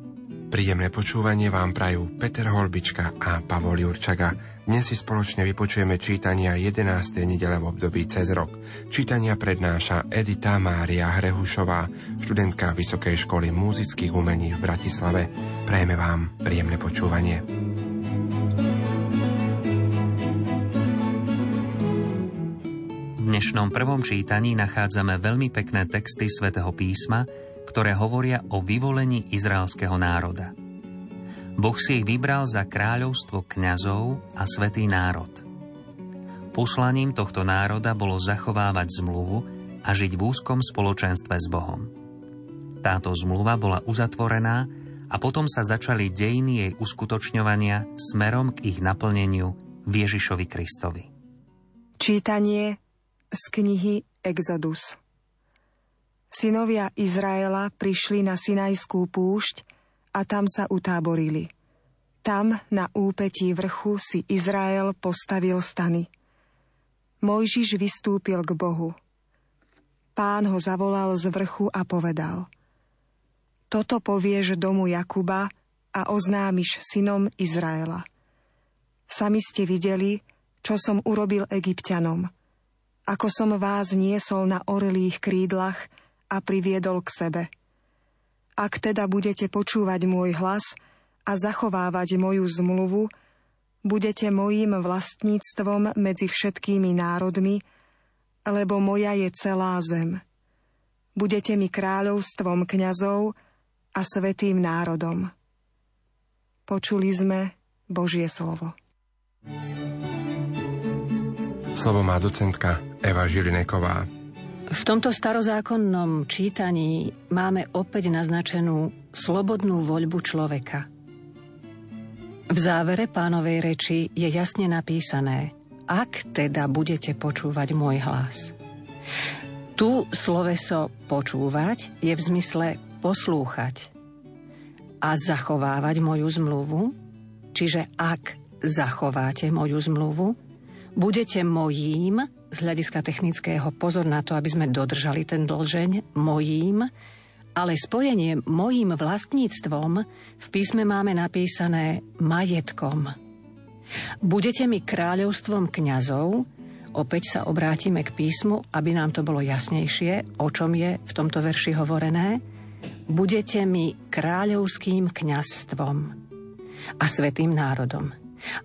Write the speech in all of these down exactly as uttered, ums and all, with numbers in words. Príjemné počúvanie vám prajú Peter Holbička a Pavol Jurčaga. Dnes si spoločne vypočujeme čítania jedenástej nedele v období cez rok. Čítania prednáša Edita Mária Hrehušová, študentka Vysokej školy múzických umení v Bratislave. Prajeme vám príjemné počúvanie. V dnešnom prvom čítaní nachádzame veľmi pekné texty Svätého písma, ktoré hovoria o vyvolení izraelského národa. Boh si ich vybral za kráľovstvo kňazov a svätý národ. Poslaním tohto národa bolo zachovávať zmluvu a žiť v úzkom spoločenstve s Bohom. Táto zmluva bola uzatvorená a potom sa začali dejiny jej uskutočňovania smerom k ich naplneniu v Ježišovi Kristovi. Čítanie z knihy Exodus. Synovia Izraela prišli na Sinajskú púšť a tam sa utáborili. Tam na úpetí vrchu si Izrael postavil stany. Mojžiš vystúpil k Bohu. Pán ho zavolal z vrchu a povedal: Toto povieš domu Jakuba a oznámiš synom Izraela. Sami ste videli, čo som urobil Egypťanom. Ako som vás niesol na orlých krídlach a priviedol k sebe. Ak teda budete počúvať môj hlas a zachovávať moju zmluvu, budete mojím vlastníctvom medzi všetkými národmi, lebo moja je celá zem. Budete mi kráľovstvom kňazov a svätým národom. Počuli sme Božie slovo. Slovo má docentka Eva Žilineková. V tomto starozákonnom čítaní máme opäť naznačenú slobodnú voľbu človeka. V závere pánovej reči je jasne napísané: Ak teda budete počúvať môj hlas. Tu sloveso počúvať je v zmysle poslúchať a zachovávať moju zmluvu, čiže ak zachováte moju zmluvu, budete mojím, z hľadiska technického pozor na to, aby sme dodržali ten dlžeň, mojím, ale spojenie mojím vlastníctvom v písme máme napísané majetkom. Budete mi kráľovstvom kňazov, opäť sa obrátime k písmu, aby nám to bolo jasnejšie, o čom je v tomto verši hovorené, budete mi kráľovským kňazstvom a svätým národom.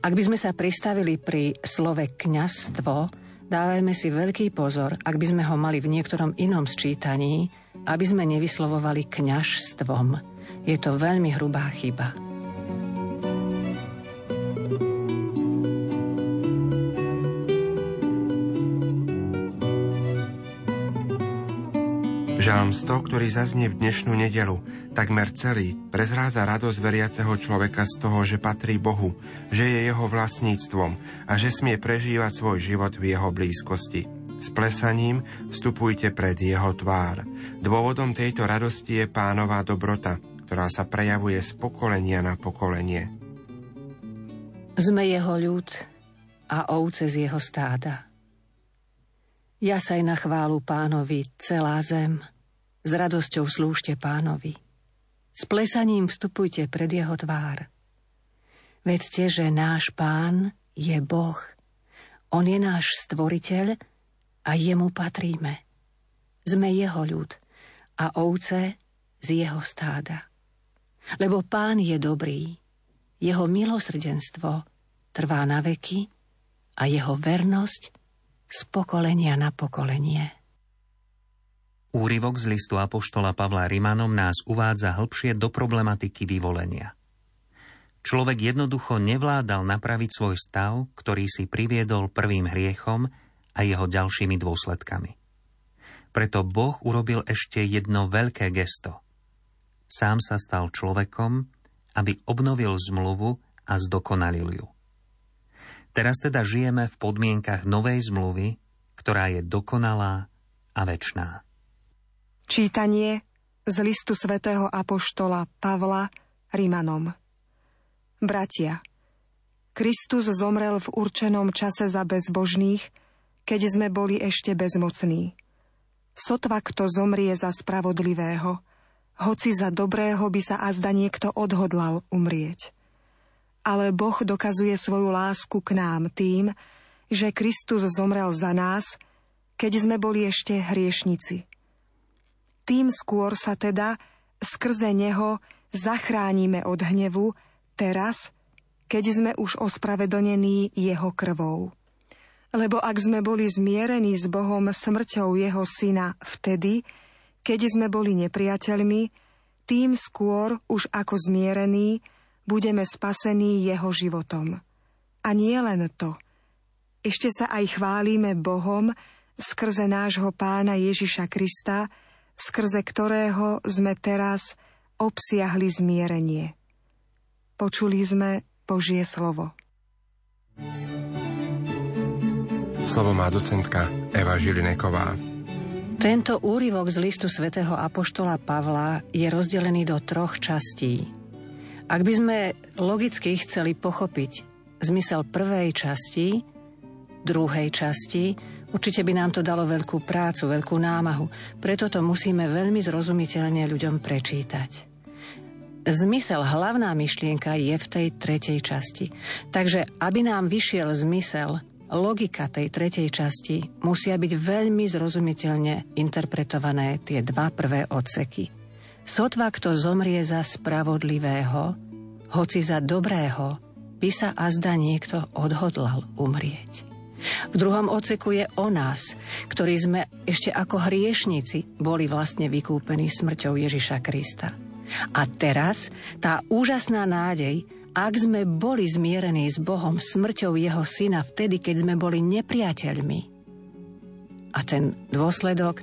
Ak by sme sa pristavili pri slove kňazstvo, dávajme si veľký pozor, ak by sme ho mali v niektorom inom sčítaní, aby sme nevyslovovali kňažstvom. Je to veľmi hrubá chyba. Žalm sto, ktorý zaznie v dnešnú nedelu, takmer celý, prezrádza radosť veriaceho človeka z toho, že patrí Bohu, že je jeho vlastníctvom a že smie prežívať svoj život v jeho blízkosti. S plesaním vstupujte pred jeho tvár. Dôvodom tejto radosti je Pánova dobrota, ktorá sa prejavuje z pokolenia na pokolenie. Sme jeho ľud a ovce z jeho stáda. Jasaj na chválu Pánovi celá zem. S radosťou slúžte Pánovi. S plesaním vstupujte pred jeho tvár. Vedzte, že náš Pán je Boh. On je náš stvoriteľ a jemu patríme. Sme jeho ľud a ovce z jeho stáda. Lebo Pán je dobrý, jeho milosrdenstvo trvá na veky a jeho vernosť z pokolenia na pokolenie. Úryvok z listu apoštola Pavla Rimanom nás uvádza hlbšie do problematiky vyvolenia. Človek jednoducho nevládal napraviť svoj stav, ktorý si priviedol prvým hriechom a jeho ďalšími dôsledkami. Preto Boh urobil ešte jedno veľké gesto. Sám sa stal človekom, aby obnovil zmluvu a zdokonalil ju. Teraz teda žijeme v podmienkach novej zmluvy, ktorá je dokonalá a večná. Čítanie Z listu svätého apoštola Pavla Rimanom. Bratia, Kristus zomrel v určenom čase za bezbožných, keď sme boli ešte bezmocní. Sotva kto zomrie za spravodlivého, hoci za dobrého by sa azda niekto odhodlal umrieť. Ale Boh dokazuje svoju lásku k nám tým, že Kristus zomrel za nás, keď sme boli ešte hriešnici. Tým skôr sa teda skrze neho zachránime od hnevu teraz, keď sme už ospravedlnení jeho krvou. Lebo ak sme boli zmierení s Bohom smrťou jeho syna vtedy, keď sme boli nepriateľmi, tým skôr už ako zmierení budeme spasení jeho životom. A nie len to. Ešte sa aj chválime Bohom skrze nášho Pána Ježiša Krista, skrze ktorého sme teraz obsiahli zmierenie. Počuli sme Božie slovo. Slovo má docentka Eva Žilineková. Tento úryvok z listu svätého apoštola Pavla je rozdelený do troch častí. Ak by sme logicky chceli pochopiť zmysel prvej časti, druhej časti, určite by nám to dalo veľkú prácu, veľkú námahu, preto to musíme veľmi zrozumiteľne ľuďom prečítať. Zmysel, hlavná myšlienka je v tej tretej časti. Takže, aby nám vyšiel zmysel, logika tej tretej časti, musia byť veľmi zrozumiteľne interpretované tie dva prvé odseky. Sotva kto zomrie za spravodlivého, hoci za dobrého, by sa azda niekto odhodlal umrieť. V druhom odseku je o nás, ktorí sme ešte ako hriešnici boli vlastne vykúpení smrťou Ježiša Krista. A teraz tá úžasná nádej, ak sme boli zmierení s Bohom smrťou jeho syna vtedy, keď sme boli nepriateľmi. A ten dôsledok,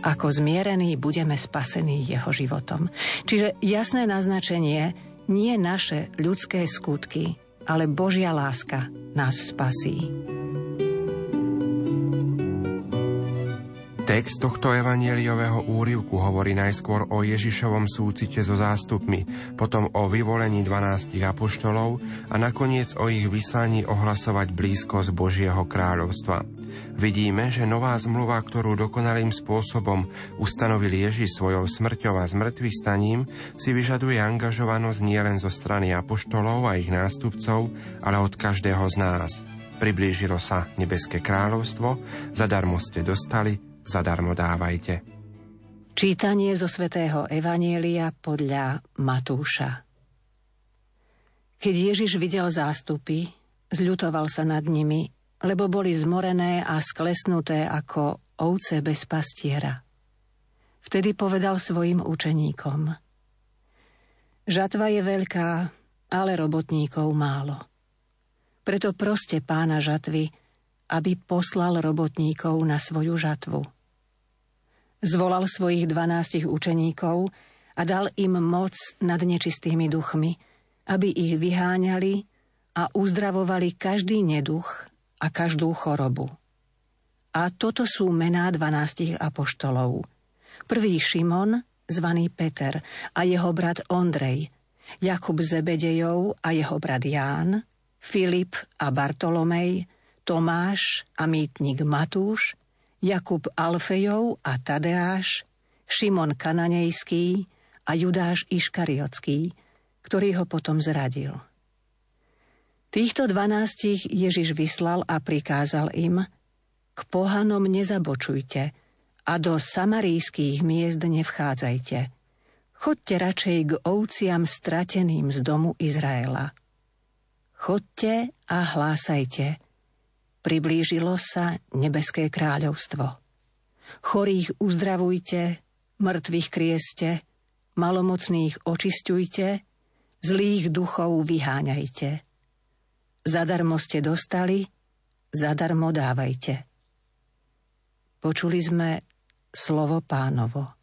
ako zmierení budeme spasení jeho životom. Čiže jasné naznačenie, nie naše ľudské skutky, ale Božia láska nás spasí. Text tohto evanjeliového úryvku hovorí najskôr o Ježišovom súcite so zástupmi, potom o vyvolení dvanástich apoštolov a nakoniec o ich vyslaní ohlasovať blízkosť Božieho kráľovstva. Vidíme, že nová zmluva, ktorú dokonalým spôsobom ustanovil Ježiš svojou smrťou a zmrtvých staním, si vyžaduje angažovanosť nielen zo strany apoštolov a ich nástupcov, ale od každého z nás. Priblížilo sa nebeské kráľovstvo, zadarmo ste dostali, zadarmo dávajte. Čítanie zo svätého evanjelia podľa Matúša. Keď Ježiš videl zástupy, zľutoval sa nad nimi, lebo boli zmorené a sklesnuté ako ovce bez pastiera. Vtedy povedal svojim učeníkom: Žatva je veľká, ale robotníkov málo. Preto proste Pána žatvy, aby poslal robotníkov na svoju žatvu. Zvolal svojich dvanástich učeníkov a dal im moc nad nečistými duchmi, aby ich vyháňali a uzdravovali každý neduch a každú chorobu. A toto sú mená dvanástich apoštolov. Prvý Šimon, zvaný Peter, a jeho brat Ondrej, Jakub Zebedejov a jeho brat Ján, Filip a Bartolomej, Tomáš a mýtnik Matúš, Jakub Alfejov a Tadeáš, Šimon Kananejský a Judáš Iškariotský, ktorý ho potom zradil. Týchto dvanástich Ježiš vyslal a prikázal im: K pohanom nezabočujte a do samarijských miest nevchádzajte. Chodte radšej k ovciam strateným z domu Izraela. Chodte a hlásajte. Priblížilo sa nebeské kráľovstvo. Chorých uzdravujte, mŕtvych krieste, malomocných očisťujte, zlých duchov vyháňajte. Zadarmo ste dostali, zadarmo dávajte. Počuli sme slovo Pánovo.